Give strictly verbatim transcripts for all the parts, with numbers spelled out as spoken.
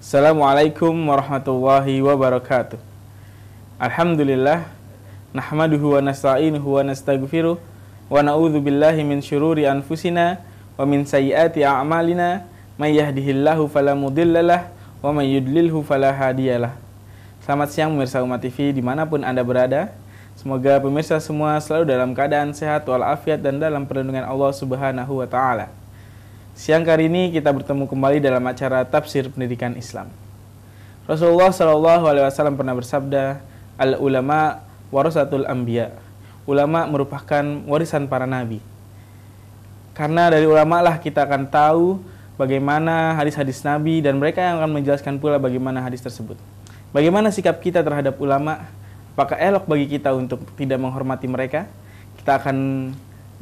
Assalamualaikum warahmatullahi wabarakatuh. Alhamdulillah, nahmaduhu wa nasta'inuhu wa nastaghfiruh, wa na'udzu billahi min syururi anfusina wa min sayyiati a'malina, may yahdihillahu fala mudhillalah wa may yudlilhu fala hadiyalah. Selamat siang pemirsa Umat T V dimanapun Anda berada. Semoga pemirsa semua selalu dalam keadaan sehat walafiat dan dalam perlindungan Allah Subhanahu wa taala. Siang kali ini kita bertemu kembali dalam acara Tafsir Pendidikan Islam. Rasulullah shallallahu alaihi wasallam pernah bersabda, al-ulama warasatul anbiya. Ulama merupakan warisan para nabi. Karena dari ulama lah kita akan tahu bagaimana hadis-hadis nabi, dan mereka yang akan menjelaskan pula bagaimana hadis tersebut. Bagaimana sikap kita terhadap ulama? Apakah elok bagi kita untuk tidak menghormati mereka? Kita akan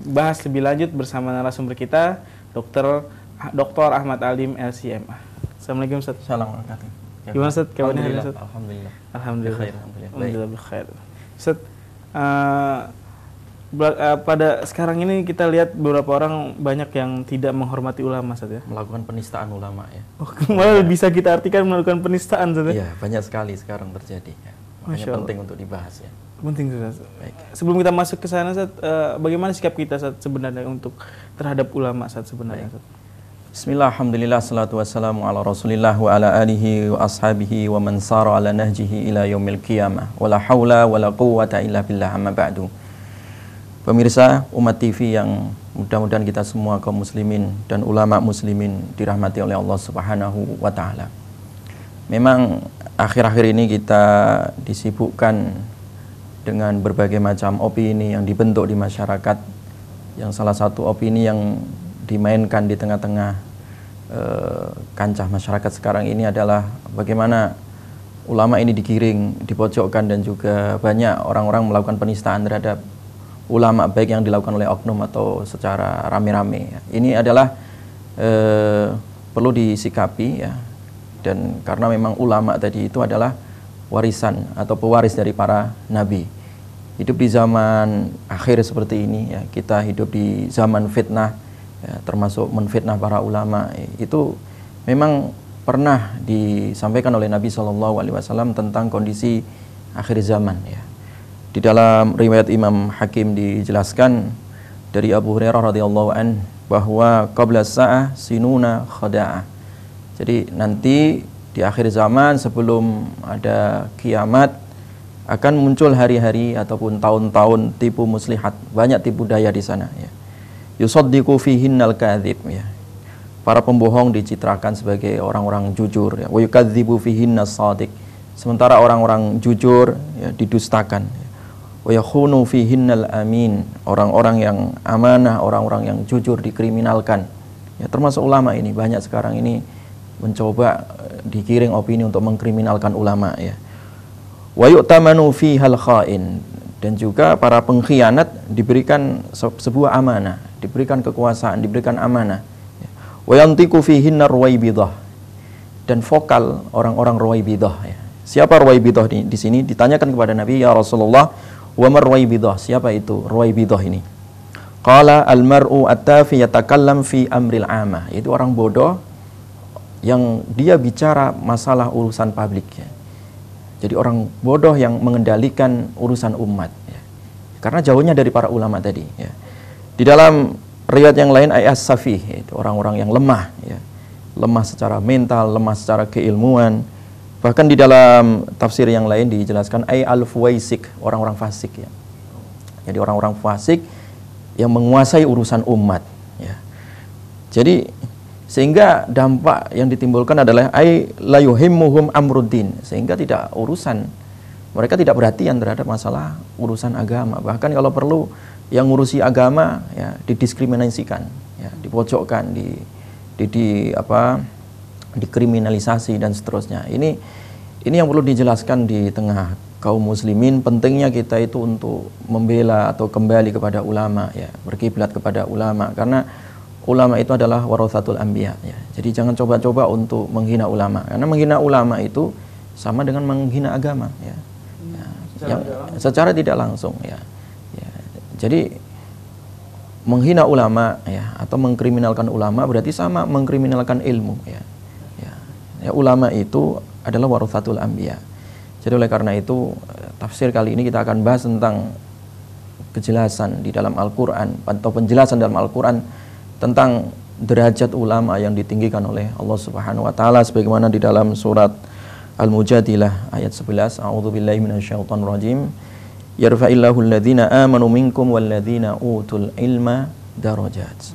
bahas lebih lanjut bersama narasumber kita, Dokter Doktor Ahmad Alim Al Syamah. Assalamualaikum Ustaz. Assalamualaikum. Gimana Ustaz? Alhamdulillah. Ustaz? Alhamdulillah. Alhamdulillah. Bikhair, alhamdulillah. Alhamdulillah bikhair. Ustaz, uh, pada sekarang ini kita lihat beberapa orang banyak yang tidak menghormati ulama Ustaz, ya. Melakukan penistaan ulama, ya. Oh, malah ya. Bisa kita artikan melakukan penistaan Ustaz. Iya, banyak sekali sekarang terjadi. Ya. Makanya penting untuk dibahas, ya. Penting Ustaz. Baik. Sebelum kita masuk ke sana Ustaz, uh, bagaimana sikap kita Ustaz sebenarnya untuk terhadap ulama Ustaz sebenarnya Ustaz? Bismillah, alhamdulillah, salatu wassalamu ala rasulillah wa ala alihi wa ashabihi wa man sara ala nahjihi ila yaumil qiyamah. Wala haula wala quwwata illa billah, amma ba'du. Pemirsa Umat T V yang mudah-mudahan kita semua kaum muslimin dan ulama muslimin dirahmati oleh Allah Subhanahu wa taala. Memang akhir-akhir ini kita disibukkan dengan berbagai macam opini yang dibentuk di masyarakat, yang salah satu opini yang dimainkan di tengah-tengah e, kancah masyarakat sekarang ini adalah bagaimana ulama ini digiring, dipojokkan, dan juga banyak orang-orang melakukan penistaan terhadap ulama, baik yang dilakukan oleh oknum atau secara rame-rame. Ini adalah e, perlu disikapi, ya, dan karena memang ulama tadi itu adalah warisan atau pewaris dari para nabi. Hidup di zaman akhir seperti ini, ya, kita hidup di zaman fitnah, ya, termasuk menfitnah para ulama. Itu memang pernah disampaikan oleh Nabi shallallahu alaihi wasallam tentang kondisi akhir zaman, ya. Di dalam riwayat Imam Hakim dijelaskan dari Abu Hurairah radhiyallahu an bahwa qabla sa'ah sinuna khada'ah. Jadi nanti di akhir zaman sebelum ada kiamat akan muncul hari-hari ataupun tahun-tahun tipu muslihat, banyak tipu daya di sana, ya. Yusaddiqu fihinnal kadzib, ya. Para pembohong dicitrakan sebagai orang-orang jujur, ya. Wa yukadzibu fihinnas shadiq. Sementara orang-orang jujur, ya, didustakan. Wa yakhunu fihinnal amin. Orang-orang yang amanah, orang-orang yang jujur dikriminalkan. Ya, termasuk ulama ini banyak sekarang ini mencoba digiring opini untuk mengkriminalkan ulama, ya. Wa yu'tamanu fihal kha'in, dan juga para pengkhianat diberikan sebuah amanah, diberikan kekuasaan, diberikan amanah. Wa yantiqu fihinna ruwaibidah, dan vokal orang-orang ruwaibidah, ya. Siapa ruwaibidah di, di sini? Ditanyakan kepada Nabi, ya Rasulullah, wa mar ruwaibidah, siapa itu ruwaibidah ini? Qala al-mar'u at-tafi yatakallam fi amril 'amah, yaitu orang bodoh yang dia bicara masalah urusan publik, ya. Jadi orang bodoh yang mengendalikan urusan umat, ya. Karena jauhnya dari para ulama tadi, ya. Di dalam riwayat yang lain ayat safi, yaitu orang-orang yang lemah, ya. Lemah secara mental, lemah secara keilmuan. Bahkan di dalam tafsir yang lain dijelaskan ay al-fuwaisik, orang-orang fasik, ya. Jadi orang-orang fasik yang menguasai urusan umat, ya. Jadi sehingga dampak yang ditimbulkan adalah ay layuhimmuhum amruddin, sehingga tidak urusan mereka, tidak perhatian terhadap masalah urusan agama. Bahkan kalau perlu yang ngurusi agama, ya, didiskriminasikan, ya, dipojokkan, di, di, di apa dikriminalisasi dan seterusnya. Ini ini yang perlu dijelaskan di tengah kaum muslimin, pentingnya kita itu untuk membela atau kembali kepada ulama, ya, berkiblat kepada ulama, karena ulama itu adalah warasatul anbiya, ya. Jadi jangan coba-coba untuk menghina ulama, karena menghina ulama itu sama dengan menghina agama, ya. Ya. Secara, yang, tidak secara tidak langsung, ya. Ya. Jadi menghina ulama, ya, atau mengkriminalkan ulama berarti sama mengkriminalkan ilmu, ya. Ya. Ya, ulama itu adalah warathatul anbiya. Jadi oleh karena itu tafsir kali ini kita akan bahas tentang kejelasan di dalam Al-Qur'an atau penjelasan dalam Al-Qur'an tentang derajat ulama yang ditinggikan oleh Allah Subhanahu wa taala sebagaimana di dalam surat Al-Mujadilah ayat sebelas, a'udzubillahi minasyaitonirrajim. Yarfa'illahu alladhina amanu minkum walladhina utul ilma darajat.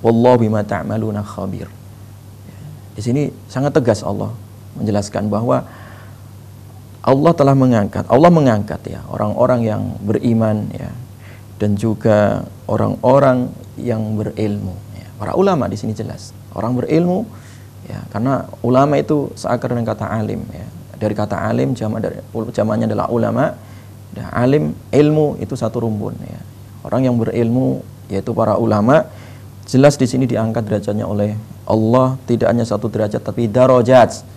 Wallahu bima ta'maluna khabir. Di sini sangat tegas Allah menjelaskan bahwa Allah telah mengangkat, Allah mengangkat ya orang-orang yang beriman ya, dan juga orang-orang yang berilmu. Ya. Para ulama di sini jelas orang berilmu ya, karena ulama itu seakar dengan kata alim ya. Dari kata alim jamak dari jamaknya adalah ulama, dan alim ilmu itu satu rumpun ya. Orang yang berilmu yaitu para ulama jelas di sini diangkat derajatnya oleh Allah, tidak hanya satu derajat tapi darajat.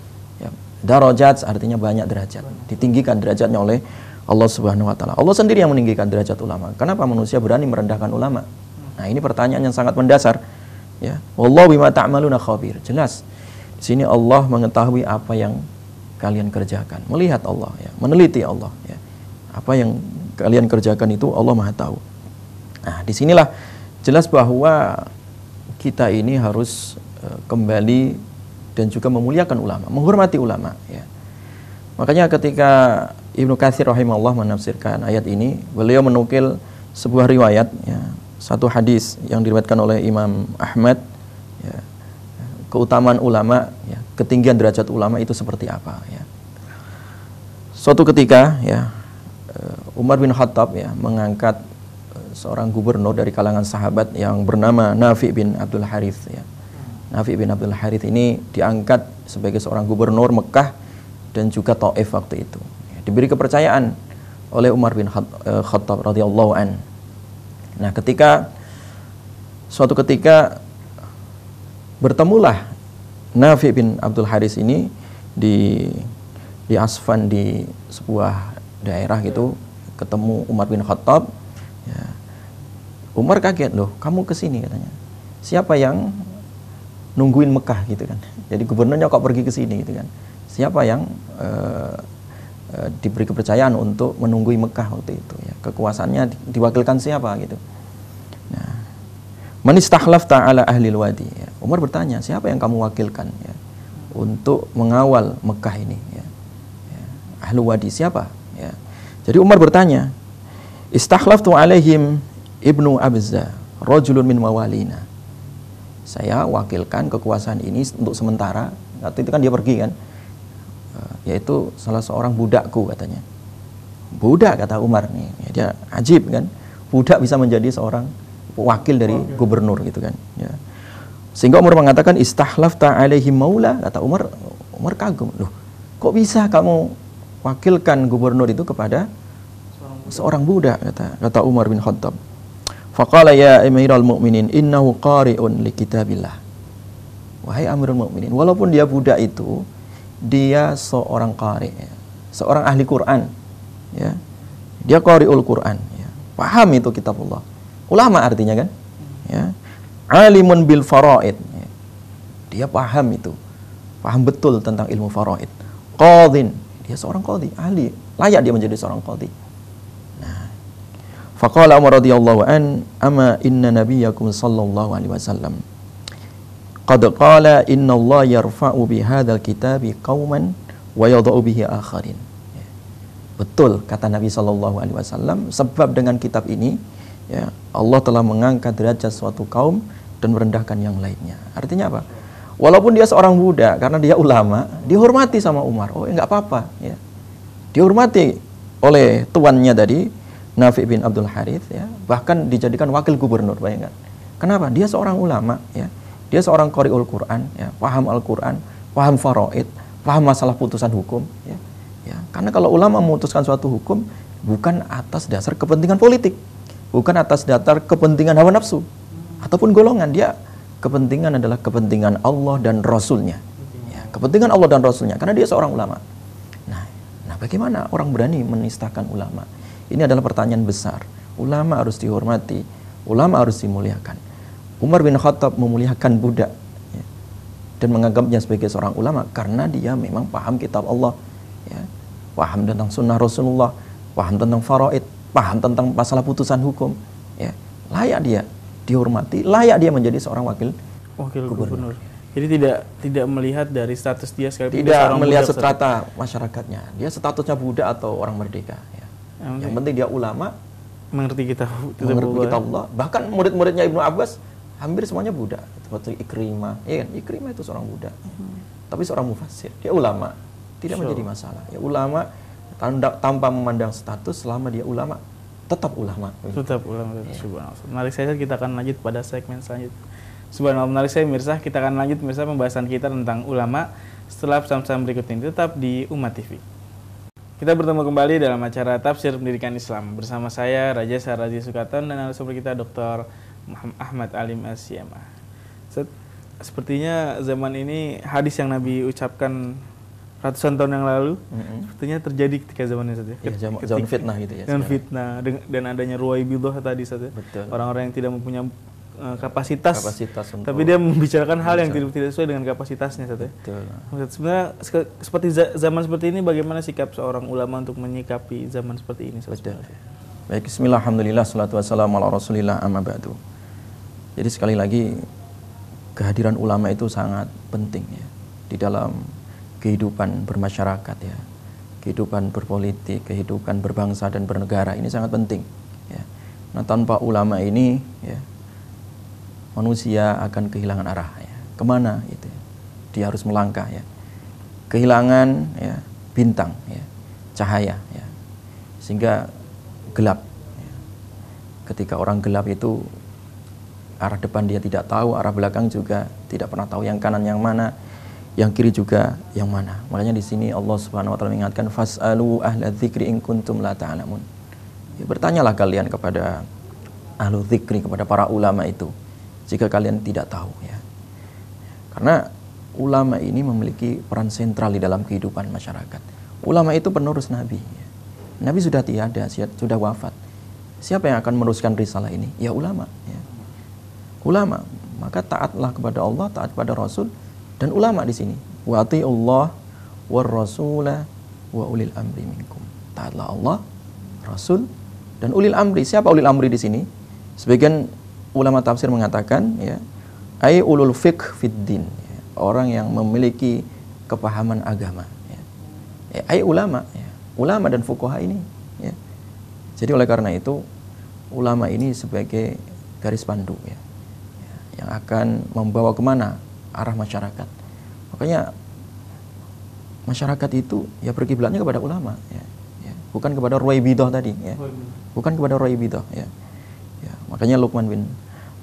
Darajat artinya banyak derajat. Ditinggikan derajatnya oleh Allah Subhanahu wa taala. Allah sendiri yang meninggikan derajat ulama. Kenapa manusia berani merendahkan ulama? Nah, ini pertanyaan yang sangat mendasar ya. Wallahu bima ta'maluna khabir. Jelas. Di sini Allah mengetahui apa yang kalian kerjakan. Melihat Allah ya, meneliti Allah ya. Apa yang kalian kerjakan itu Allah Maha tahu. Nah, disinilah jelas bahwa kita ini harus uh, kembali dan juga memuliakan ulama, menghormati ulama ya. Makanya ketika Ibn Kathir rahimahullah menafsirkan ayat ini, beliau menukil sebuah riwayat ya, satu hadis yang diriwayatkan oleh Imam Ahmad ya, keutamaan ulama ya, ketinggian derajat ulama itu seperti apa ya. Suatu ketika ya, Umar bin Khattab ya, mengangkat seorang gubernur dari kalangan sahabat yang bernama Nafi bin Abdul Harith ya. Nafi bin Abdul Harith ini diangkat sebagai seorang gubernur Mekah dan juga Taif waktu itu. Diberi kepercayaan oleh Umar bin Khattab radhiyallahu an. Nah, ketika suatu ketika bertemulah Nafi bin Abdul Harith ini di di Asfan, di sebuah daerah gitu, ketemu Umar bin Khattab. Ya. Umar kaget, loh, kamu kesini katanya. Siapa yang nungguin Mekah gitu kan. Jadi gubernurnya kok pergi ke sini gitu kan. Siapa yang e, e, diberi kepercayaan untuk menunggui Mekah waktu itu ya. Kekuasaannya di, diwakilkan siapa gitu. Nah, man istahlafta ala ahlil wadi ya. Umar bertanya, siapa yang kamu wakilkan ya untuk mengawal Mekah ini ya. Ya. Ahlul wadi siapa ya. Jadi Umar bertanya, istahlaftu alaihim Ibnu Abbas, rajulun min mawalina. Saya wakilkan kekuasaan ini untuk sementara, waktu itu kan dia pergi kan, yaitu salah seorang budakku katanya. Budak kata Umar nih, dia ajib kan, budak bisa menjadi seorang wakil dari gubernur gitu kan. Ya. Sehingga Umar mengatakan istahlafta alaihi maula, kata Umar, Umar kagum, loh kok bisa kamu wakilkan gubernur itu kepada seorang budak, kata, kata Umar bin Khattab. Faqala ya amiral mu'minin innahu qari'un li kitabillah. Wahai amirul mu'minin, walaupun dia budak itu, dia seorang qari, seorang ahli Quran ya. Dia qari'ul Quran ya. Paham itu kitabullah. Ulama artinya kan ya. Alimun bil faraid ya. Dia paham itu. Paham betul tentang ilmu faraid. Qadhin, dia seorang qadhi, ahli, layak dia menjadi seorang qadhi. Faqala Umar radhiyallahu an, amma inna nabiyakum sallallahu alaihi wasallam qad qala inna Allah yarfa'u bi hadzal kitabi qauman wa yadha'u bihi akharin. Betul kata Nabi sallallahu alaihi wasallam, sebab dengan kitab ini ya Allah telah mengangkat derajat suatu kaum dan merendahkan yang lainnya. Artinya apa? Walaupun dia seorang budak, karena dia ulama, dihormati sama Umar. Oh, enggak apa-apa ya. Dihormati oleh tuannya tadi Nafi bin Abdul Harith ya, bahkan dijadikan wakil gubernur, bayangkan. Kenapa? Dia seorang ulama ya. Dia seorang qari'ul Quran ya, paham Al-Quran, paham faraid, paham masalah putusan hukum ya. Ya, karena kalau ulama memutuskan suatu hukum bukan atas dasar kepentingan politik, bukan atas dasar kepentingan hawa nafsu ataupun golongan, dia kepentingan adalah kepentingan Allah dan Rasulnya. Ya, kepentingan Allah dan Rasulnya, karena dia seorang ulama. Nah, nah bagaimana orang berani menistakan ulama? Ini adalah pertanyaan besar. Ulama harus dihormati, ulama harus dimuliakan. Umar bin Khattab memuliakan budak. dan menganggapnya sebagai seorang ulama karena dia memang paham kitab Allah, ya, paham tentang sunnah Rasulullah, paham tentang faraid, paham tentang masalah putusan hukum, ya, layak dia dihormati, layak dia menjadi seorang wakil wakil gubernur. gubernur. Jadi tidak tidak melihat dari status dia sekalipun, tidak dia melihat budak, strata masyarakatnya, dia statusnya budak atau orang merdeka. Ya. Okay. Yang penting dia ulama, mengerti kita, mengerti kita Allah. Bahkan murid-muridnya Ibnu Abbas hampir semuanya budak. Seperti Ikrimah, ya kan? Ikrimah itu seorang budak, hmm. tapi seorang mufassir, dia ulama, tidak sure. menjadi masalah. Ya, ulama tanpa memandang status, selama dia ulama, tetap ulama. Tetap ulama. Ya. Subhanallah. Menarik saya, kita akan lanjut pada segmen selanjutnya. Subhanallah, menarik saya pemirsa, kita akan lanjut pemirsa pembahasan kita tentang ulama setelah pesan-pesan berikut ini. Tetap di Umat T V. Kita bertemu kembali dalam acara Tafsir Pendidikan Islam bersama saya Raja Saharaji Sukatan dan narasumber kita doktor Muhammad Ahmad Alim Al Syamah. Sepertinya zaman ini hadis yang Nabi ucapkan ratusan tahun yang lalu, mm-hmm. sepertinya terjadi ketika zamannya saja. Ya, zaman, ketika, zaman fitnah gitu ya. Zaman fitnah dan adanya ruwaibidah tadi saja. Orang-orang yang tidak mempunyai uh, kapasitas, kapasitas untuk, tapi dia membicarakan hal yang tidak tidak sesuai dengan kapasitasnya saja. Sebenarnya seperti zaman seperti ini, bagaimana sikap seorang ulama untuk menyikapi zaman seperti ini? Baik, bismillah, alhamdulillah, salatu wassalamu ala rasulillah, amma ba'du. Jadi sekali lagi kehadiran ulama itu sangat penting ya di dalam kehidupan bermasyarakat, ya, kehidupan berpolitik, kehidupan berbangsa dan bernegara, ini sangat penting. Ya. Nah, tanpa ulama ini, ya, manusia akan kehilangan arah. Ya. Kemana itu? Ya. Dia harus melangkah. Ya. Kehilangan ya, bintang, ya, cahaya, ya, sehingga gelap. Ya. Ketika orang gelap itu, arah depan dia tidak tahu, arah belakang juga tidak pernah tahu yang kanan yang mana, yang kiri juga yang mana. Makanya di sini Allah Subhanahu wa taala mengingatkan fasalu ahla dzikri in kuntum la ta'lamun. Ya, bertanyalah kalian kepada ahlu dzikri, kepada para ulama itu jika kalian tidak tahu ya. Karena ulama ini memiliki peran sentral di dalam kehidupan masyarakat. Ulama itu penerus Nabi. Nabi sudah tiada, sudah wafat. Siapa yang akan meneruskan risalah ini? Ya ulama ya. Ulama. Maka taatlah kepada Allah, taat kepada Rasul dan ulama di sini. Wa atiullah war rasulah wa ulil amri minkum. Taatlah Allah, Rasul dan ulil amri. Siapa ulil amri di sini? Sebagian ulama tafsir mengatakan ya, ai ulul fiqh fid din. Ya, orang yang memiliki kepahaman agama ya. Ya, ai ulama ya. Ulama dan fuqaha ini ya. Jadi oleh karena itu ulama ini sebagai garis pandu ya. Ya, yang akan membawa kemana arah masyarakat. Makanya masyarakat itu ya berkiblatnya kepada ulama ya, ya, bukan kepada ruwaibidah tadi ya, bukan kepada ruwaibidah ya. Ya, makanya Luqman bin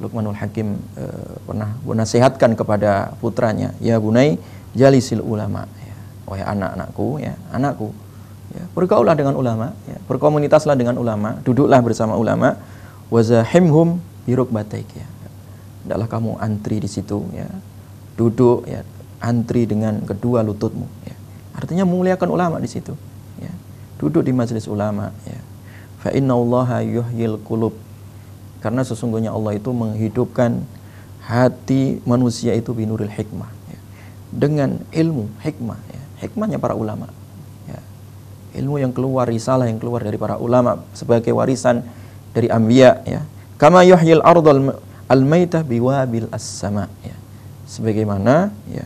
Luqmanul Hakim eh, pernah menasihatkan kepada putranya, ya bunai jalisil ulama ya. Wahai anak-anakku ya, anakku ya, bergaulah dengan ulama ya, berkomunitaslah dengan ulama, duduklah bersama ulama, wazahimhum birukbatik ya. Hendaklah kamu antri di situ ya, duduk ya, antri dengan kedua lututmu ya. Artinya memuliakan ulama di situ ya. Duduk di majelis ulama ya. Fa innallaha yuhyil qulub. Karena sesungguhnya Allah itu menghidupkan hati manusia itu binuril hikmah ya. Dengan ilmu hikmah ya. Hikmahnya para ulama ya. Ilmu yang keluar, risalah yang keluar dari para ulama sebagai warisan dari anbiya ya. Kama yuhyil ardal al-maitah biwabil as-sama ya. Sebagaimana ya,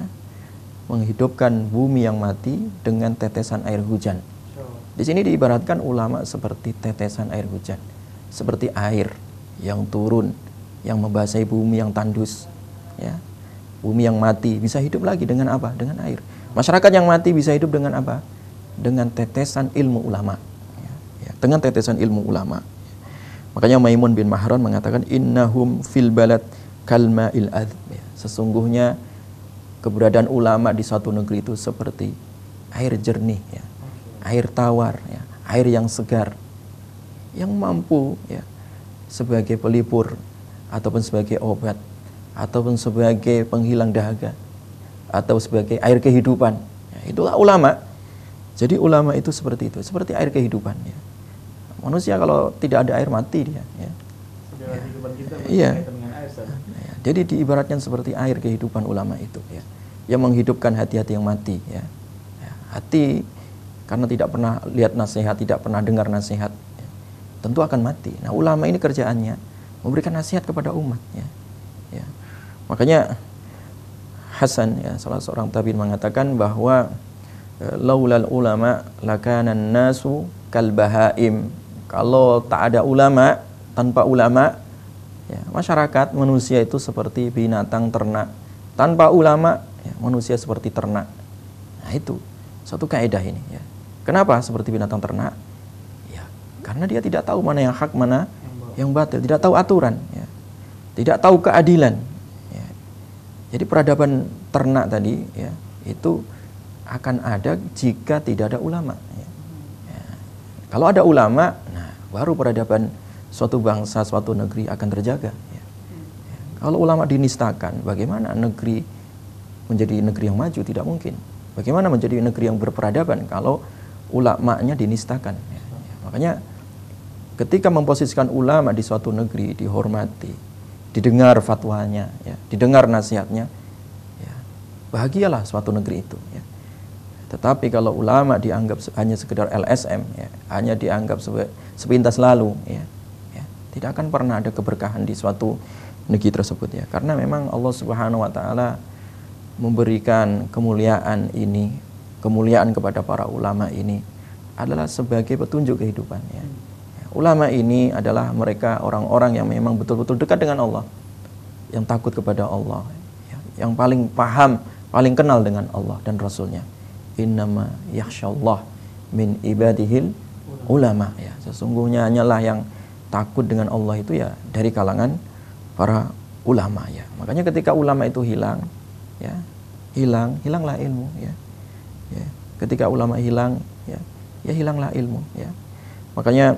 menghidupkan bumi yang mati dengan tetesan air hujan. Di sini diibaratkan ulama seperti tetesan air hujan, seperti air yang turun, yang membasahi bumi yang tandus, ya, bumi yang mati bisa hidup lagi dengan apa? Dengan air. Masyarakat yang mati bisa hidup dengan apa? Dengan tetesan ilmu ulama. Ya, dengan tetesan ilmu ulama. Makanya Maimun bin Maharun mengatakan innahum fil balad kalma il adh. Sesungguhnya keberadaan ulama di suatu negeri itu seperti air jernih, ya, air tawar, ya, air yang segar, yang mampu ya, sebagai pelipur, ataupun sebagai obat, ataupun sebagai penghilang dahaga, atau sebagai air kehidupan. Ya, itulah ulama. Jadi ulama itu seperti itu, seperti air kehidupan. Ya. Manusia kalau tidak ada air mati dia. Ya. Ya. Kita, iya. Jadi diibaratkan seperti air kehidupan ulama itu ya. yang menghidupkan hati-hati yang mati, ya. Ya, hati karena tidak pernah lihat nasihat, tidak pernah dengar nasihat, ya, tentu akan mati. Nah, ulama ini kerjaannya memberikan nasihat kepada umat, ya. Ya. Makanya Hasan, ya, salah seorang tabi'in mengatakan bahwa laulal ulama lakanan nasu kal bahaim. Kalau tak ada ulama, tanpa ulama, ya, masyarakat manusia itu seperti binatang ternak. Tanpa ulama, ya, manusia seperti ternak. Nah, itu satu kaidah ini, ya. Kenapa seperti binatang ternak? Ya, karena dia tidak tahu mana yang hak, mana yang batil, tidak tahu aturan, ya. Tidak tahu keadilan, ya. Jadi peradaban ternak tadi, ya, itu akan ada jika tidak ada ulama, ya. Ya. Kalau ada ulama, nah, baru peradaban suatu bangsa, suatu negeri akan terjaga, ya. Ya. Kalau ulama dinistakan, bagaimana negeri menjadi negeri yang maju? Tidak mungkin. Bagaimana menjadi negeri yang berperadaban kalau ulamanya dinistakan, ya. Ya. Makanya ketika memposisikan ulama di suatu negeri, dihormati, didengar fatwanya, ya, didengar nasihatnya, ya, bahagialah suatu negeri itu, ya. Tetapi kalau ulama dianggap hanya sekedar L S M, ya, hanya dianggap sepintas lalu, ya, tidak akan pernah ada keberkahan di suatu negeri tersebut, ya. Karena memang Allah Subhanahu wa taala memberikan kemuliaan ini, kemuliaan kepada para ulama ini adalah sebagai petunjuk kehidupan, ya. Ulama ini adalah mereka orang-orang yang memang betul-betul dekat dengan Allah, yang takut kepada Allah, ya, yang paling paham, paling kenal dengan Allah dan Rasulnya. Innama yakhsyallah min ibadihil ulama, ya. Sesungguhnya hanyalah yang takut dengan Allah itu, ya, dari kalangan para ulama, ya. Makanya ketika ulama itu hilang, ya, hilang, hilanglah ilmu, ya. Ya. Ketika ulama hilang, ya, ya hilanglah ilmu, ya. Makanya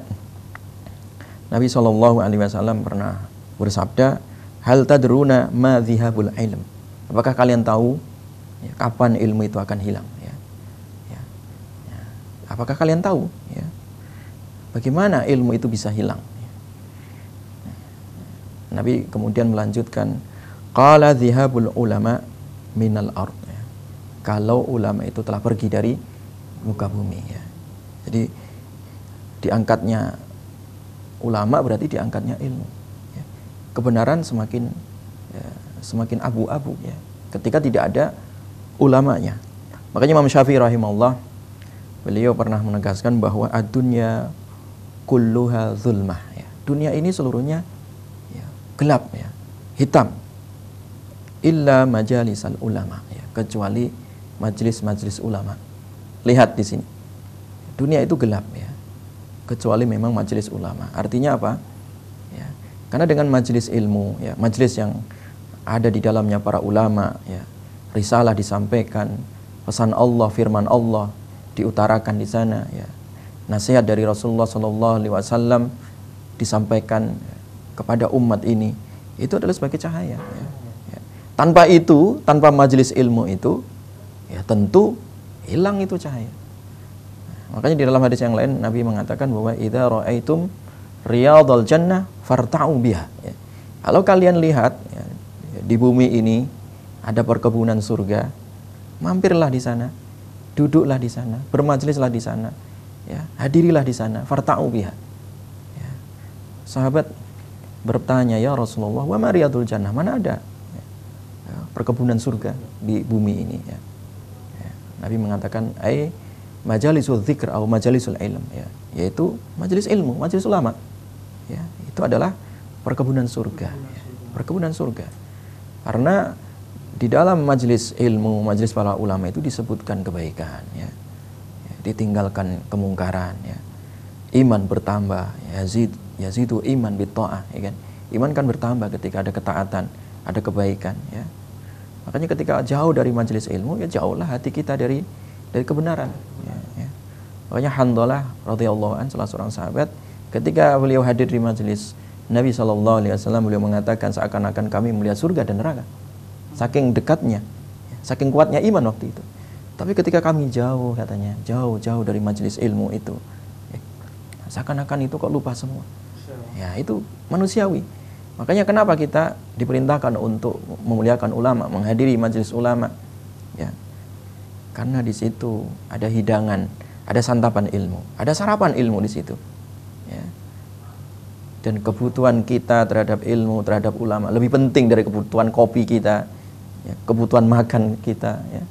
Nabi Shallallahu Alaihi Wasallam pernah bersabda, hal tadruna ma dhihabul ilm. Apakah kalian tahu, ya, kapan ilmu itu akan hilang? Ya. Ya. Ya. Apakah kalian tahu, ya, bagaimana ilmu itu bisa hilang? Nabi kemudian melanjutkan, qala dhihabul ulama minal ard, ya. Kalau ulama itu telah pergi dari muka bumi, ya. Jadi diangkatnya ulama berarti diangkatnya ilmu, ya. Kebenaran semakin, ya, semakin abu-abu, ya, ketika tidak ada ulamanya. Makanya Imam Syafi'i rahimahullah, beliau pernah menegaskan bahwa ad-dunya kulluha zulmah, ya. Dunia ini seluruhnya gelap, ya, hitam. Illa majalisal ulama, ya, kecuali majelis-majelis ulama. Lihat di sini, dunia itu gelap, ya, kecuali memang majelis ulama. Artinya apa? Ya, karena dengan majelis ilmu, ya, majelis yang ada di dalamnya para ulama, ya, risalah disampaikan, pesan Allah, firman Allah diutarakan di sana, ya, nasihat dari Rasulullah Sallallahu Alaihi Wasallam disampaikan kepada umat ini, itu adalah sebagai cahaya, ya. Ya. Tanpa itu, tanpa majelis ilmu itu, ya, tentu hilang itu cahaya. Nah, makanya di dalam hadis yang lain Nabi mengatakan bahwa idza ra'aitum riyadhal jannah farta'u biha, ya. Kalau kalian lihat, ya, di bumi ini ada perkebunan surga, mampirlah di sana, duduklah di sana, bermajelislah di sana, ya, hadirilah di sana, farta'u biha, ya. Sahabat bertanya, ya Rasulullah, wa ma riyadul jannah, mana ada, ya, perkebunan surga di bumi ini, ya. Ya. Nabi mengatakan ay majalisul dzikr atau majalisul ilm, ya, yaitu majelis ilmu, majelis ulama, ya, itu adalah perkebunan surga, ya. Perkebunan surga, karena di dalam majelis ilmu, majelis para ulama itu disebutkan kebaikan, ya, ya, ditinggalkan kemungkaran, ya, iman bertambah, yazid yazidu iman bitta'ah, ya kan? Iman kan bertambah ketika ada ketaatan, ada kebaikan, ya. Makanya ketika jauh dari majelis ilmu, ya, jauhlah hati kita dari dari kebenaran, ya, ya. Makanya Handalah radhiyallahu anhu, salah seorang sahabat, ketika beliau hadir di majelis Nabi Shallallahu Alaihi Wasallam, beliau mengatakan seakan-akan kami melihat surga dan neraka, saking dekatnya, ya, saking kuatnya iman waktu itu. Tapi ketika kami jauh, katanya, jauh-jauh dari majelis ilmu itu, ya, seakan-akan itu kok lupa semua. Ya, itu manusiawi. Makanya kenapa kita diperintahkan untuk memuliakan ulama, menghadiri majelis ulama, ya. Karena di situ ada hidangan, ada santapan ilmu, ada sarapan ilmu di situ, ya. Dan kebutuhan kita terhadap ilmu, terhadap ulama lebih penting dari kebutuhan kopi kita, ya, kebutuhan makan kita, ya.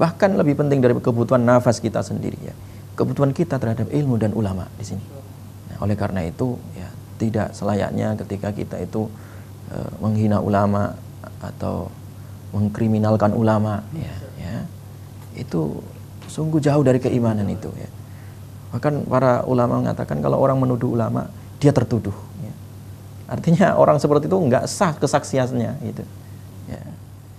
Bahkan lebih penting dari kebutuhan nafas kita sendiri, ya. Kebutuhan kita terhadap ilmu dan ulama di sini. Nah, oleh karena itu, ya, tidak selayaknya ketika kita itu e, menghina ulama atau mengkriminalkan ulama, ya, ya. Itu sungguh jauh dari keimanan itu, ya. Bahkan para ulama mengatakan kalau orang menuduh ulama dia tertuduh, ya. Artinya orang seperti itu nggak sah kesaksiannya, gitu, ya.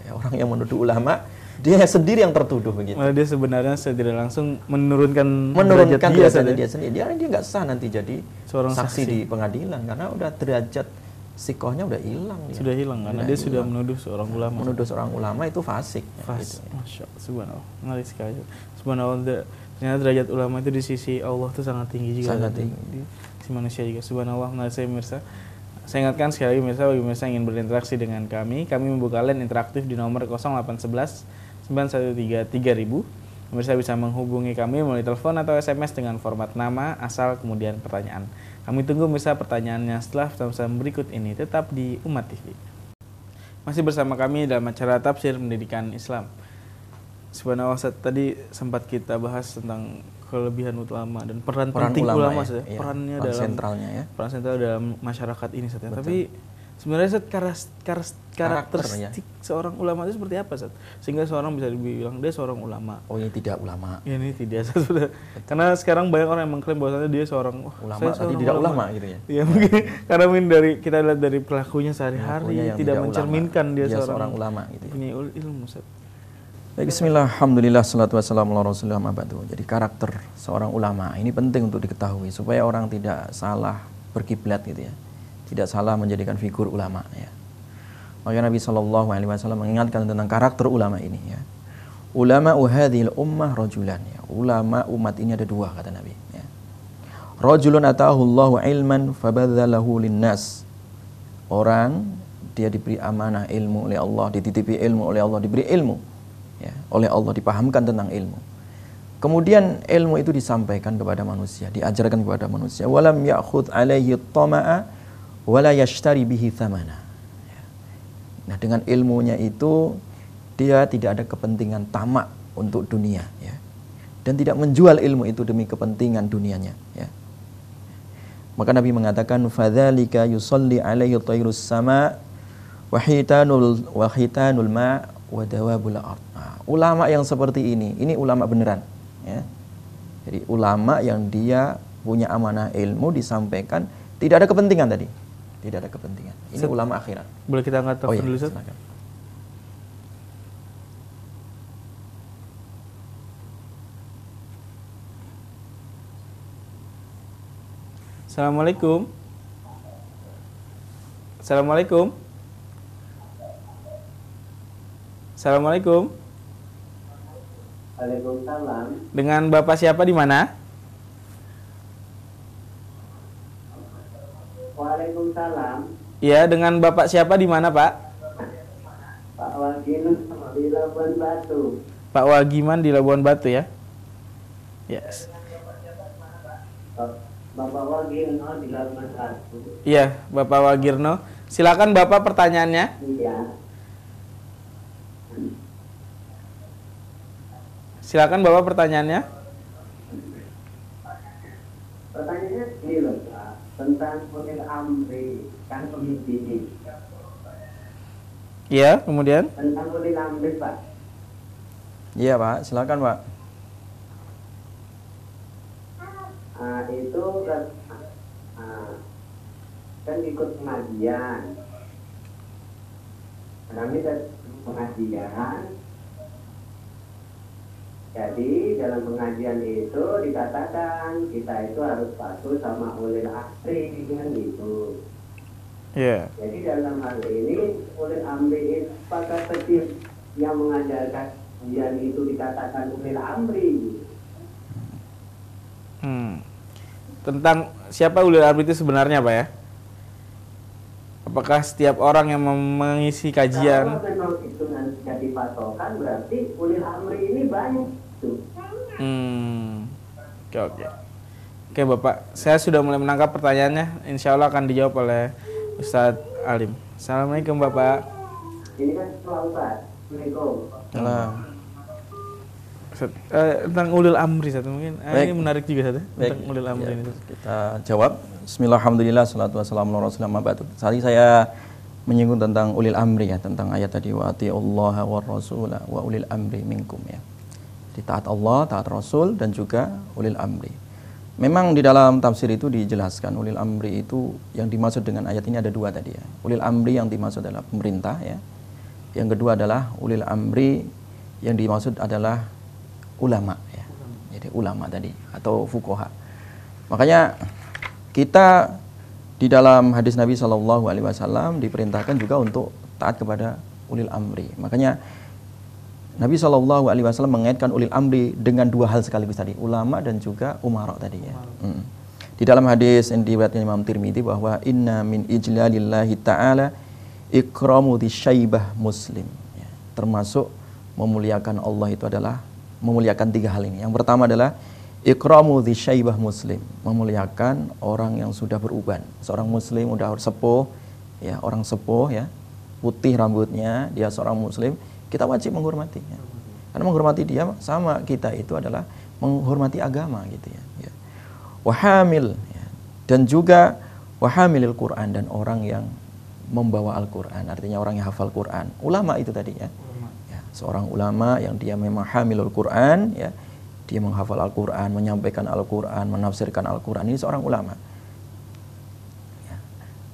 Ya, orang yang menuduh ulama dia sendiri yang tertuduh, begitu. Malah dia sebenarnya saya tidak langsung menurunkan menurunkan dia, dia, dia sendiri. Dia dia nggak sah nanti jadi seorang saksi, saksi di pengadilan karena udah derajat sikohnya udah hilang. Ya. Sudah hilang karena dia hilang. Sudah menuduh seorang ulama. Menuduh seorang ulama itu fasik. Fasik. Ya, gitu, ya. Masya Allah, subhanallah, menarik sekali. Subhanallah, ternyata derajat ulama itu di sisi Allah itu sangat tinggi juga. Sangat tinggi. Di sisi manusia juga. Subhanallah, menarik sekali, pemirsa. Saya ingatkan sekali lagi, pemirsa, bagi pemirsa ingin berinteraksi dengan kami, kami membuka line interaktif di nomor nol delapan satu satu sembilan satu tiga tiga nol nol nol. Pemirsa bisa menghubungi kami melalui telepon atau S M S dengan format nama, asal, kemudian pertanyaan. Kami tunggu pemirsa pertanyaannya setelah pesan-pesan berikut ini, tetap di Umat T V. Masih bersama kami dalam acara Tafsir Pendidikan Islam. Subhanallah, tadi sempat kita bahas tentang kelebihan ulama dan peran, peran penting ulama, ulama ya, ya, perannya peran dalam sentralnya, ya, peran sentral dalam masyarakat ini. Tapi sebenarnya set, karas, karas, karakteristik karakternya seorang ulama itu seperti apa, set? Sehingga seorang bisa dibilang dia seorang ulama. Oh, ini tidak ulama. Ya, ini tidak. Karena sekarang banyak orang yang mengklaim bahwasanya dia seorang oh, ulama seorang tapi tidak ulama, ulama gitu, ya. Ya, mungkin karena min dari kita lihat dari pelakunya sehari-hari tidak, tidak mencerminkan ulama. Dia, dia seorang, seorang ulama gitu. Punya ilmu, set. Bismillah, alhamdulillah, salatu wassalamu ala rasulillah, amma ba'du. Jadi karakter seorang ulama ini penting untuk diketahui supaya orang tidak salah berkiblat, gitu, ya. Tidak salah menjadikan figur ulama, ya. Maka Nabi Shallallahu Alaihi Wasallam mengingatkan tentang karakter ulama ini, ya. Ulama uhadil ummah rojulan, ya. Ulama umat ini ada dua, kata Nabi, ya. Rojulun atahullahu ilman fabadzalahu linnas. Orang dia diberi amanah ilmu oleh Allah, dititipi ilmu oleh Allah, diberi ilmu, ya, oleh Allah dipahamkan tentang ilmu. Kemudian ilmu itu disampaikan kepada manusia, diajarkan kepada manusia. Walam ya'khudz alaihi tama'a wala yashtari bihi thamana. Nah, dengan ilmunya itu dia tidak ada kepentingan tamak untuk dunia, ya. Dan tidak menjual ilmu itu demi kepentingan dunianya, ya. Maka Nabi mengatakan fadzalika yusalli alaihi tayrus sama' wa hitanul wa hitanul ma' wa dawabul ard. Ulama yang seperti ini, ini ulama beneran, ya. Jadi ulama yang dia punya amanah ilmu disampaikan, tidak ada kepentingan tadi, tidak ada kepentingan. Ini Set, ulama akhirat. Boleh kita angkat telepon dulu, Ustaz? Assalamualaikum. Assalamualaikum. Assalamualaikum. Waalaikumsalam. Dengan Bapak siapa di mana? Waalaikumsalam. Iya, dengan Bapak siapa di mana, Pak? Pak Wagirno di Labuan Batu. Pak Wagiman di Labuan Batu, ya? Yes. Bapak Wagirno di Labuan Batu. Iya, Bapak Wagirno. Silakan Bapak pertanyaannya. Iya. Silakan Bapak pertanyaannya. Pertanyaannya ini loh, Pak, tentang ulil amri, kan pemimpin. Iya, kemudian? Tentang ulil amri, Pak. Iya, Pak, silakan, Pak. Uh, itu uh, kan ikut pengajian. Kami pengajian. Jadi dalam pengajian itu dikatakan kita itu harus patuh sama ulil amri, dengan itu. Yeah. Jadi dalam hal ini ulil amri, apakah setiap yang mengajarkan pengajian itu dikatakan ulil amri? Hmm. Tentang siapa ulil amri itu sebenarnya, Pak, ya? Apakah setiap orang yang mengisi kajian? Kalau memang itu nanti jadi patokan, berarti ulil amri ini banyak tuh. Hmm. Oke, oke. Oke Bapak, saya sudah mulai menangkap pertanyaannya. Insya Allah akan dijawab oleh Ustadz Alim. Assalamualaikum Bapak. Ini kan setelah Ustadz. Assalamualaikum. Ustadz, eh, tentang ulil amri satu mungkin. Eh, ini menarik juga satu. Tentang ulil amri ya, ini. Kita jawab. Bismillahirrahmanirrahim. Salatu wassalamu ala rasulillah. Tadi saya menyinggung tentang ulil amri ya, tentang ayat tadi wa ati'ullaha wa rasulah wa ulil amri minkum ya. Di taat Allah, taat Rasul dan juga ulil amri. Memang di dalam tafsir itu dijelaskan ulil amri itu yang dimaksud dengan ayat ini ada dua tadi ya. Ulil amri yang dimaksud adalah pemerintah ya. Yang kedua adalah ulil amri yang dimaksud adalah ulama ya. Jadi ulama tadi atau fuqaha. Makanya kita di dalam hadis Nabi Shallallahu Alaihi Wasallam diperintahkan juga untuk taat kepada ulil amri. Makanya Nabi Shallallahu Alaihi Wasallam mengaitkan ulil amri dengan dua hal sekaligus tadi, ulama dan juga umara tadi ya. Hmm. Di dalam hadis yang diriwayatkan Imam Tirmidhi bahwa inna min ijlalillahi ta'ala ikramu disyaibah muslim ya. Termasuk memuliakan Allah itu adalah memuliakan tiga hal ini. Yang pertama adalah ikramu disyaibah muslim, memuliakan orang yang sudah beruban. Seorang muslim udah sepuh ya, orang sepuh ya, putih rambutnya, dia seorang muslim, kita wajib menghormatinya, karena menghormati dia sama kita itu adalah menghormati agama gitu ya. Wahamil ya. Dan juga wahamilil Quran, dan orang yang membawa Al-Quran, artinya orang yang hafal Quran, ulama itu tadi ya. Ya, seorang ulama yang dia memang hamilul Quran ya, dia menghafal Al-Quran, menyampaikan Al-Quran, menafsirkan Al-Quran, ini seorang ulama ya.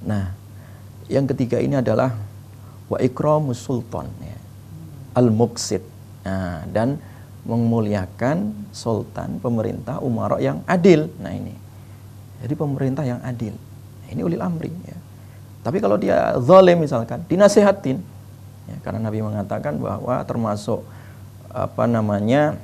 Nah yang ketiga ini adalah wa ikramus sultan ya. Al-Muqsid nah, dan memuliakan sultan, pemerintah, umara yang adil. Nah ini, jadi pemerintah yang adil, nah, ini ulil amri ya. Tapi kalau dia zalim misalkan, dinasehatin ya, karena Nabi mengatakan bahwa termasuk apa namanya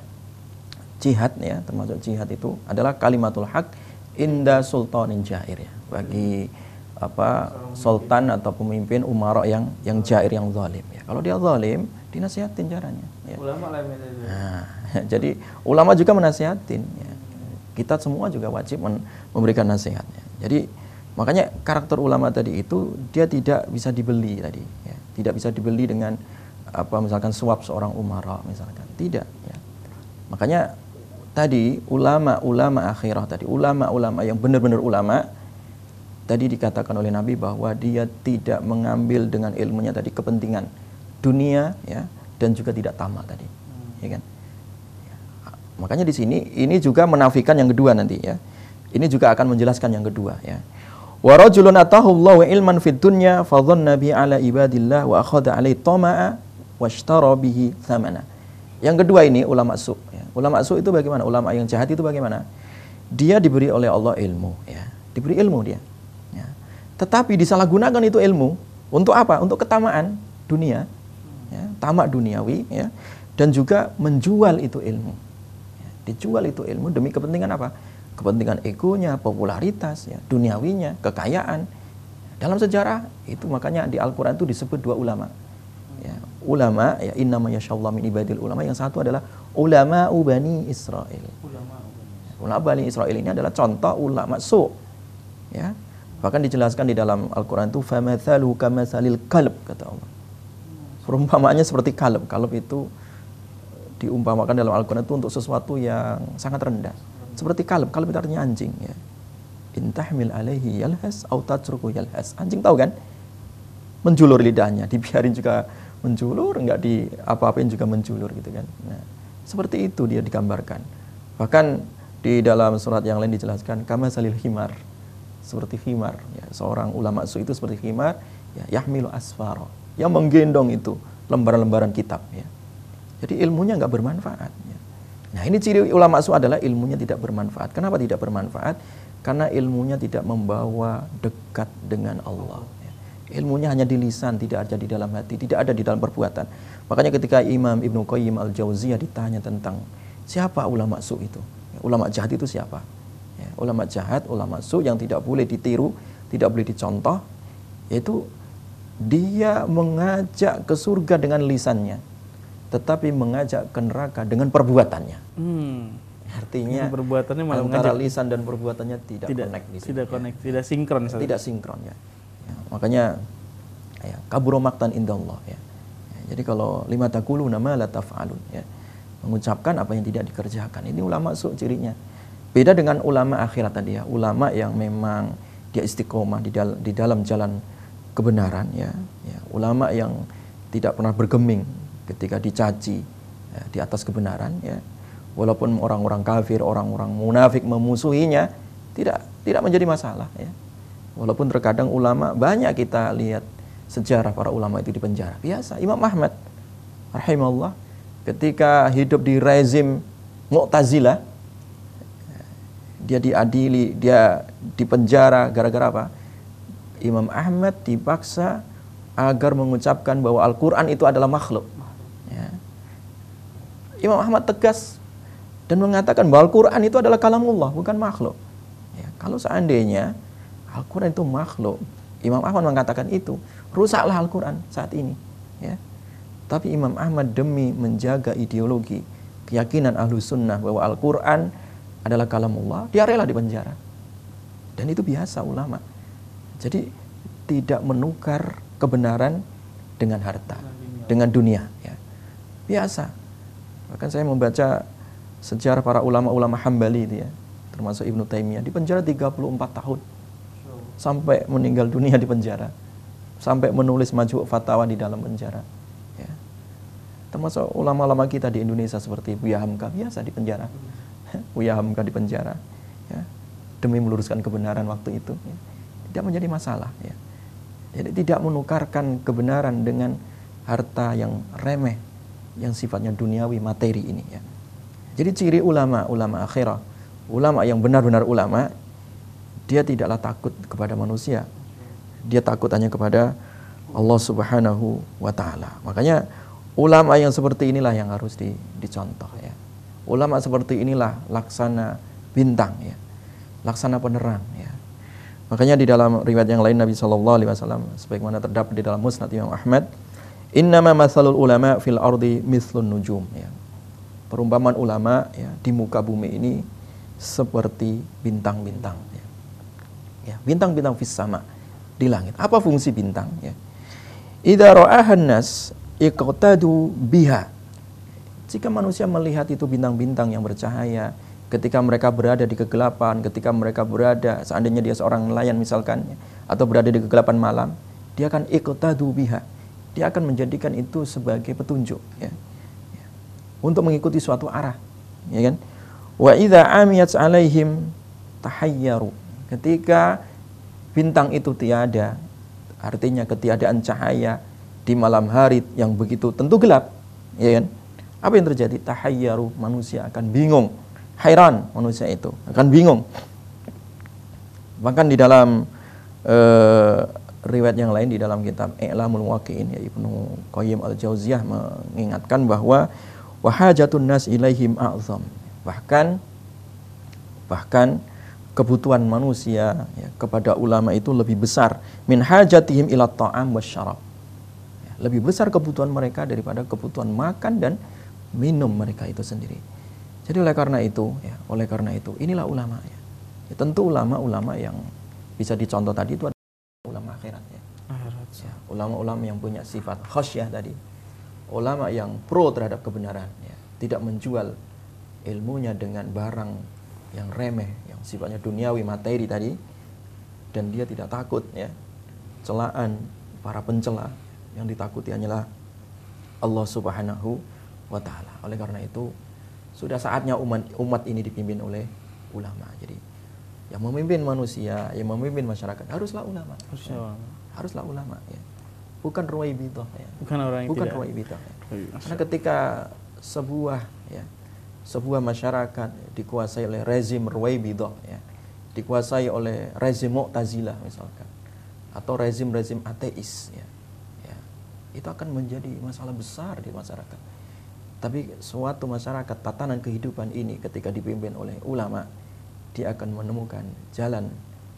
jihad ya, termasuk jihad itu adalah kalimatul haq inda sultanin jair ya, bagi apa sultan atau pemimpin umara yang yang jair, yang zalim ya. Kalau dia zalim dinasihatin caranya ya. Ulama lah nah, jadi ulama juga menasihatin ya. Kita semua juga wajib memberikan nasihatnya. Jadi makanya karakter ulama tadi itu dia tidak bisa dibeli tadi ya. Tidak bisa dibeli dengan apa misalkan suap seorang umara misalkan, tidak ya. Makanya tadi ulama-ulama akhirah tadi, ulama-ulama yang benar-benar ulama tadi dikatakan oleh Nabi bahwa dia tidak mengambil dengan ilmunya tadi kepentingan dunia ya, dan juga tidak tamak tadi hmm. ya kan ya. Makanya di sini ini juga menafikan yang kedua nanti ya, ini juga akan menjelaskan yang kedua ya. Wa rajulun atahullahu ilman fid dunya fa dhanna bi ala ibadillah wa akhadha alai tamaa washtara bihi thamana. Yang kedua ini ulama su ya. Ulama su itu bagaimana, ulama yang jahat itu bagaimana, dia diberi oleh Allah ilmu ya, diberi ilmu dia ya. Tetapi disalahgunakan itu ilmu untuk apa, untuk ketamaan dunia ya, tamak duniawi ya, dan juga menjual itu ilmu ya, dijual itu ilmu demi kepentingan apa, kepentingan egonya, popularitas ya, duniawinya, kekayaan. Dalam sejarah itu makanya di Al-Quran itu disebut dua ulama ya, ulama ya, innama yashallahu min ibadil ulama, yang satu adalah ulama ubani Israel. Ulama ubani Israel ini adalah contoh ulama su ya. Bahkan dijelaskan di dalam Al-Quran itu famathalu kamathalil kalb, kata Allah. Perumpamaannya seperti kalb. Kalb itu diumpamakan dalam Al-Quran itu untuk sesuatu yang sangat rendah. Seperti kalb, kalb itu artinya anjing ya. In tahmil alaihi yalhas au tatruku yalhas. Anjing tahu kan? Menjulur lidahnya, dibiarin juga menjulur, enggak di apa-apain juga menjulur gitu kan. Nah, seperti itu dia digambarkan. Bahkan di dalam surat yang lain dijelaskan kama salil himar. Seperti himar ya, seorang ulama su itu seperti himar ya, yahmilu asfaro, yang menggendong itu lembaran-lembaran kitab ya. Jadi ilmunya nggak bermanfaat ya. Nah ini ciri ulama su adalah ilmunya tidak bermanfaat. Kenapa tidak bermanfaat? Karena ilmunya tidak membawa dekat dengan Allah ya. Ilmunya hanya di lisan, tidak ada di dalam hati, tidak ada di dalam perbuatan. Makanya ketika Imam Ibn Qayyim Al-Jawziyah ditanya tentang siapa ulama su itu ya, ulama jahat itu siapa ya, ulama jahat, ulama su yang tidak boleh ditiru, tidak boleh dicontoh, yaitu dia mengajak ke surga dengan lisannya, tetapi mengajak ke neraka dengan perbuatannya. Hmm. Artinya perbuatannya malah antara mengajak. Lisan dan perbuatannya tidak connect di sini. Tidak connect, ya. Tidak sinkron. Tidak sinkron ya. Ya makanya ya, kaburo maktan indallah ya. Ya. Jadi kalau lima taquluna ma la taf'alun ya. Mengucapkan apa yang tidak dikerjakan. Ini ulama su cirinya. Beda dengan ulama akhirat tadi ya. Ulama yang memang dia istiqomah di, dal di dalam jalan kebenaran ya. Ya. Ulama yang tidak pernah bergeming ketika dicaci ya, di atas kebenaran ya. Walaupun orang-orang kafir, orang-orang munafik memusuhinya, tidak tidak menjadi masalah ya. Walaupun terkadang ulama, banyak kita lihat sejarah para ulama itu di penjara. Biasa, Imam Ahmad rahimahullah ketika hidup di rezim Mu'tazilah, dia diadili, dia dipenjara gara-gara apa? Imam Ahmad dipaksa agar mengucapkan bahwa Al-Quran itu adalah makhluk ya. Imam Ahmad tegas dan mengatakan bahwa Al-Quran itu adalah kalamullah, bukan makhluk ya. Kalau seandainya Al-Quran itu makhluk, Imam Ahmad mengatakan itu, rusaklah Al-Quran saat ini ya. Tapi Imam Ahmad demi menjaga ideologi keyakinan Ahlus Sunnah bahwa Al-Quran adalah kalamullah, dia rela dipenjara. Dan itu biasa ulama. Jadi tidak menukar kebenaran dengan harta, dengan dunia ya. Biasa. Bahkan saya membaca sejarah para ulama-ulama Hambali itu ya, termasuk Ibnu Taimiyah, di penjara tiga puluh empat tahun sampai meninggal dunia di penjara, sampai menulis majmu' fatwa di dalam penjara ya. Termasuk ulama-ulama kita di Indonesia seperti Buya Hamka, biasa di penjara. Buya Hamka di penjara ya, demi meluruskan kebenaran waktu itu ya. Tidak menjadi masalah ya. Jadi tidak menukarkan kebenaran dengan harta yang remeh, yang sifatnya duniawi, materi ini ya. Jadi ciri ulama, ulama akhirah, ulama yang benar-benar ulama, dia tidaklah takut kepada manusia. Dia takut hanya kepada Allah Subhanahu wa ta'ala. Makanya ulama yang seperti inilah yang harus di, dicontoh ya. Ulama seperti inilah laksana bintang ya. Laksana penerang ya. Makanya di dalam riwayat yang lain Nabi sallallahu alaihi wasallam sebagaimana terdapat di dalam Musnad Imam Ahmad, innama masalul ulama fil ardi mislun nujum ya. Perumpamaan ulama ya, di muka bumi ini seperti bintang-bintang ya. Ya, bintang-bintang fis sama, di langit. Apa fungsi bintang ya? Idza ra'ahan nas iqtadu biha. Jika manusia melihat itu bintang-bintang yang bercahaya, ketika mereka berada di kegelapan, ketika mereka berada, seandainya dia seorang nelayan misalkan ya, atau berada di kegelapan malam, dia akan iqtadu biha. Dia akan menjadikan itu sebagai petunjuk ya, untuk mengikuti suatu arah ya kan. Wa idza amiyat alaihim tahayyaru, ketika bintang itu tiada, artinya ketiadaan cahaya di malam hari yang begitu tentu gelap ya kan, apa yang terjadi? Tahayyaru, manusia akan bingung, hairan, manusia itu akan bingung. Bahkan di dalam eh, riwayat yang lain di dalam kitab I'lamul Waqi'in ya, Ibnu Qayyim Al-Jawziyah mengingatkan bahwa wahajatun nas ilaihim a'zam, bahkan bahkan kebutuhan manusia ya, kepada ulama itu lebih besar, min hajatihim ila ta'am wasyarab, lebih besar kebutuhan mereka daripada kebutuhan makan dan minum mereka itu sendiri. Jadi oleh karena itu ya, oleh karena itu inilah ulama ya. Ya, tentu ulama-ulama yang bisa dicontoh tadi itu adalah ulama akhirat ya. Ulama-ulama ya, yang punya sifat khasyah tadi, ulama yang pro terhadap kebenaran ya. Tidak menjual ilmunya dengan barang yang remeh, yang sifatnya duniawi, materi tadi. Dan dia tidak takut ya celaan para pencela, yang ditakuti hanyalah Allah Subhanahu wa ta'ala. Oleh karena itu sudah saatnya umat, umat ini dipimpin oleh ulama. Jadi yang memimpin manusia, yang memimpin masyarakat haruslah ulama. Haruslah, ya. Haruslah ulama ya. Bukan ruwaibithah ya. Bukan orang yang bukan tidak ruwaibithah ya. Karena ketika sebuah ya, sebuah masyarakat ya, dikuasai oleh rezim ruwaibithah ya, dikuasai oleh rezim Mu'tazilah misalkan, atau rezim-rezim ateis ya, ya, itu akan menjadi masalah besar di masyarakat. Tapi suatu masyarakat, tatanan kehidupan ini ketika dipimpin oleh ulama, dia akan menemukan jalan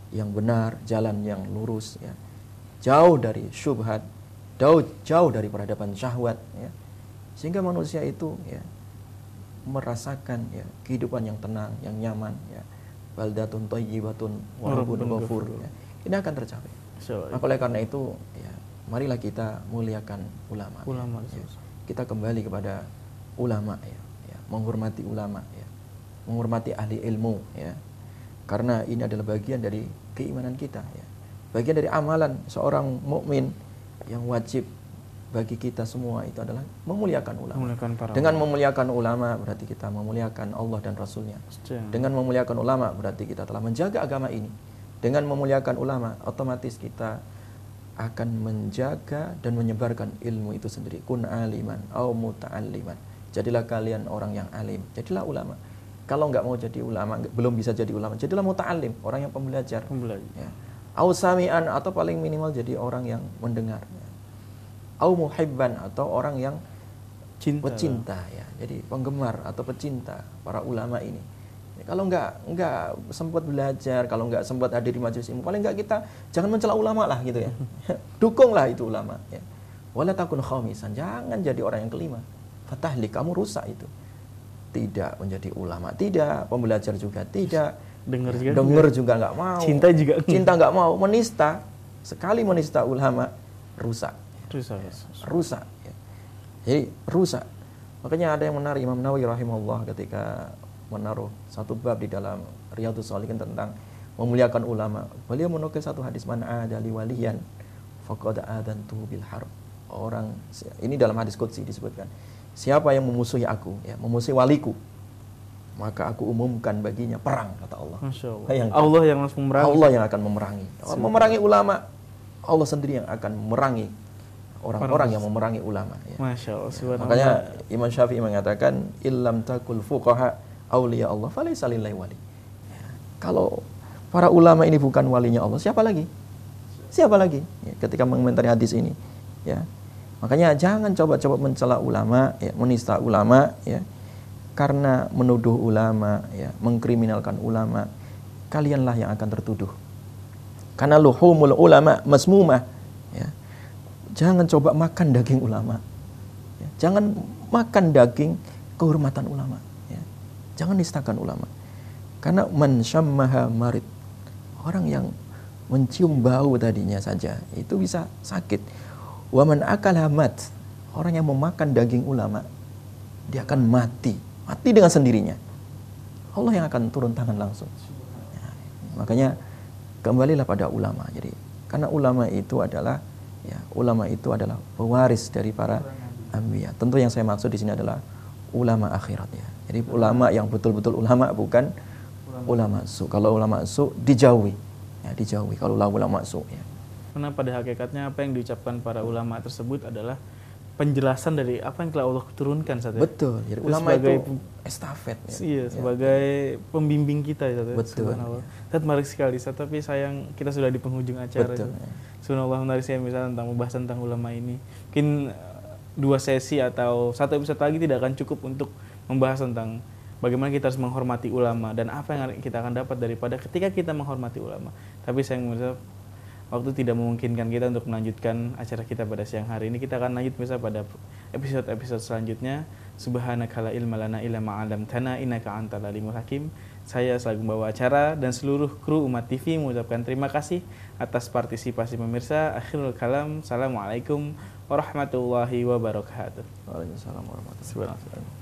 yang benar, jalan yang lurus ya, jauh dari syubhat, jauh, jauh dari peradaban syahwat ya, Sehingga manusia itu ya, merasakan ya, kehidupan yang tenang, yang nyaman, ya, baldatun thayyibatun wa rabbun ghafur. Ini akan tercapai. Nah, oleh karena itu, ya, marilah kita muliakan ulama. Ulama ya. Kita kembali kepada ulama, ya, ya, menghormati ulama, ya, menghormati ahli ilmu, ya, karena ini adalah bagian dari keimanan kita, ya, bagian dari amalan seorang mukmin yang wajib. Bagi kita semua itu adalah memuliakan ulama. Memuliakan para Dengan ulama. memuliakan ulama berarti kita memuliakan Allah dan Rasulnya. Setia. Dengan memuliakan ulama berarti kita telah menjaga agama ini. Dengan memuliakan ulama otomatis kita akan menjaga dan menyebarkan ilmu itu sendiri. Kun aliman au muta'alliman. Jadilah kalian orang yang alim. Jadilah ulama. Kalau nggak mau jadi ulama, belum bisa jadi ulama, jadilah muta'allim, orang yang pembelajar. Pembelajar. Ya. Au sami'an atau paling minimal jadi orang yang mendengar. Au muhibban atau orang yang cinta. Pecinta ya, jadi penggemar atau pecinta para ulama ini. Ya, kalau nggak nggak sempat belajar, kalau nggak sempat hadir di majelis ilmu, paling nggak kita jangan mencela ulama lah gitu ya. Dukunglah itu ulama. Ya. Wala takun khamisan, jangan jadi orang yang kelima. Fatahli, kamu rusak itu. Tidak menjadi ulama, tidak pembelajar juga tidak, dengar juga, dengar juga nggak mau, cinta juga cinta nggak mau, menista sekali menista ulama rusak. Rusak, rusak. Ya. Jadi rusak. Makanya ada yang menarik Imam Nawawi rahimahullah ketika menaruh satu bab di dalam Riyadhus Shalihin tentang memuliakan ulama. Beliau menukil satu hadis, man adali waliyan faqad adantu bil harb. Orang ini dalam hadis qudsi disebutkan. Siapa yang memusuhi aku, ya, memusuhi waliku, maka aku umumkan baginya perang, kata Allah. Bayangkan, Allah yang langsung memerangi. Allah yang akan memerangi. Memerangi ulama, Allah sendiri yang akan memerangi orang-orang yang memerangi ulama ya. Masya Allah, ya. Makanya Imam Syafi'i mengatakan illam takul fuqaha awliya Allah falaysa lillahi wali ya. Kalau para ulama ini bukan walinya Allah, siapa lagi? Siapa lagi? Ya, ketika mengomentari hadis ini ya. Makanya jangan coba-coba mencela ulama ya, menista ulama ya. Karena menuduh ulama ya, mengkriminalkan ulama, kalianlah yang akan tertuduh. Karena luhumul ulama masmumah ya. Jangan coba makan daging ulama ya. Jangan makan daging kehormatan ulama ya. Jangan nistakan ulama. Karena man syammaha marid, orang yang mencium bau tadinya saja itu bisa sakit. Wa man akala mat, orang yang memakan daging ulama dia akan mati. Mati dengan sendirinya, Allah yang akan turun tangan langsung ya. Makanya kembalilah pada ulama. Jadi karena ulama itu adalah ya, ulama itu adalah pewaris dari para anbiya. Tentu yang saya maksud di sini adalah ulama akhirat ya. Jadi ulama yang betul-betul ulama, bukan ulama su. Kalau ulama su dijauhi, ya, dijauhi. Kalau ulama su ya. Karena pada hakikatnya apa yang diucapkan para ulama tersebut adalah penjelasan dari apa yang telah Allah turunkan saat itu. Betul. Jadi ulama sebagai itu estafet ya. Iya, sebagai ya, pembimbing kita ya. Betul. Subhanallah. Ya. Menarik sekali, tapi sayang kita sudah di penghujung acara. Betul. Ya. Subhanallah, menarik saya misalnya tentang pembahasan tentang ulama ini. Mungkin dua sesi atau satu episode lagi tidak akan cukup untuk membahas tentang bagaimana kita harus menghormati ulama dan apa yang kita akan dapat daripada ketika kita menghormati ulama. Tapi sayang misalnya waktu tidak memungkinkan kita untuk melanjutkan acara kita pada siang hari ini. Kita akan lanjut bisa pada episode-episode selanjutnya. Subhanakala ilma lana illa ma 'allamtana innaka antal alimul hakim. Saya selaku pembawa acara dan seluruh kru Umat T V mengucapkan terima kasih atas partisipasi pemirsa. Akhirul kalam. Assalamualaikum warahmatullahi wabarakatuh. Waalaikumsalam warahmatullahi wabarakatuh.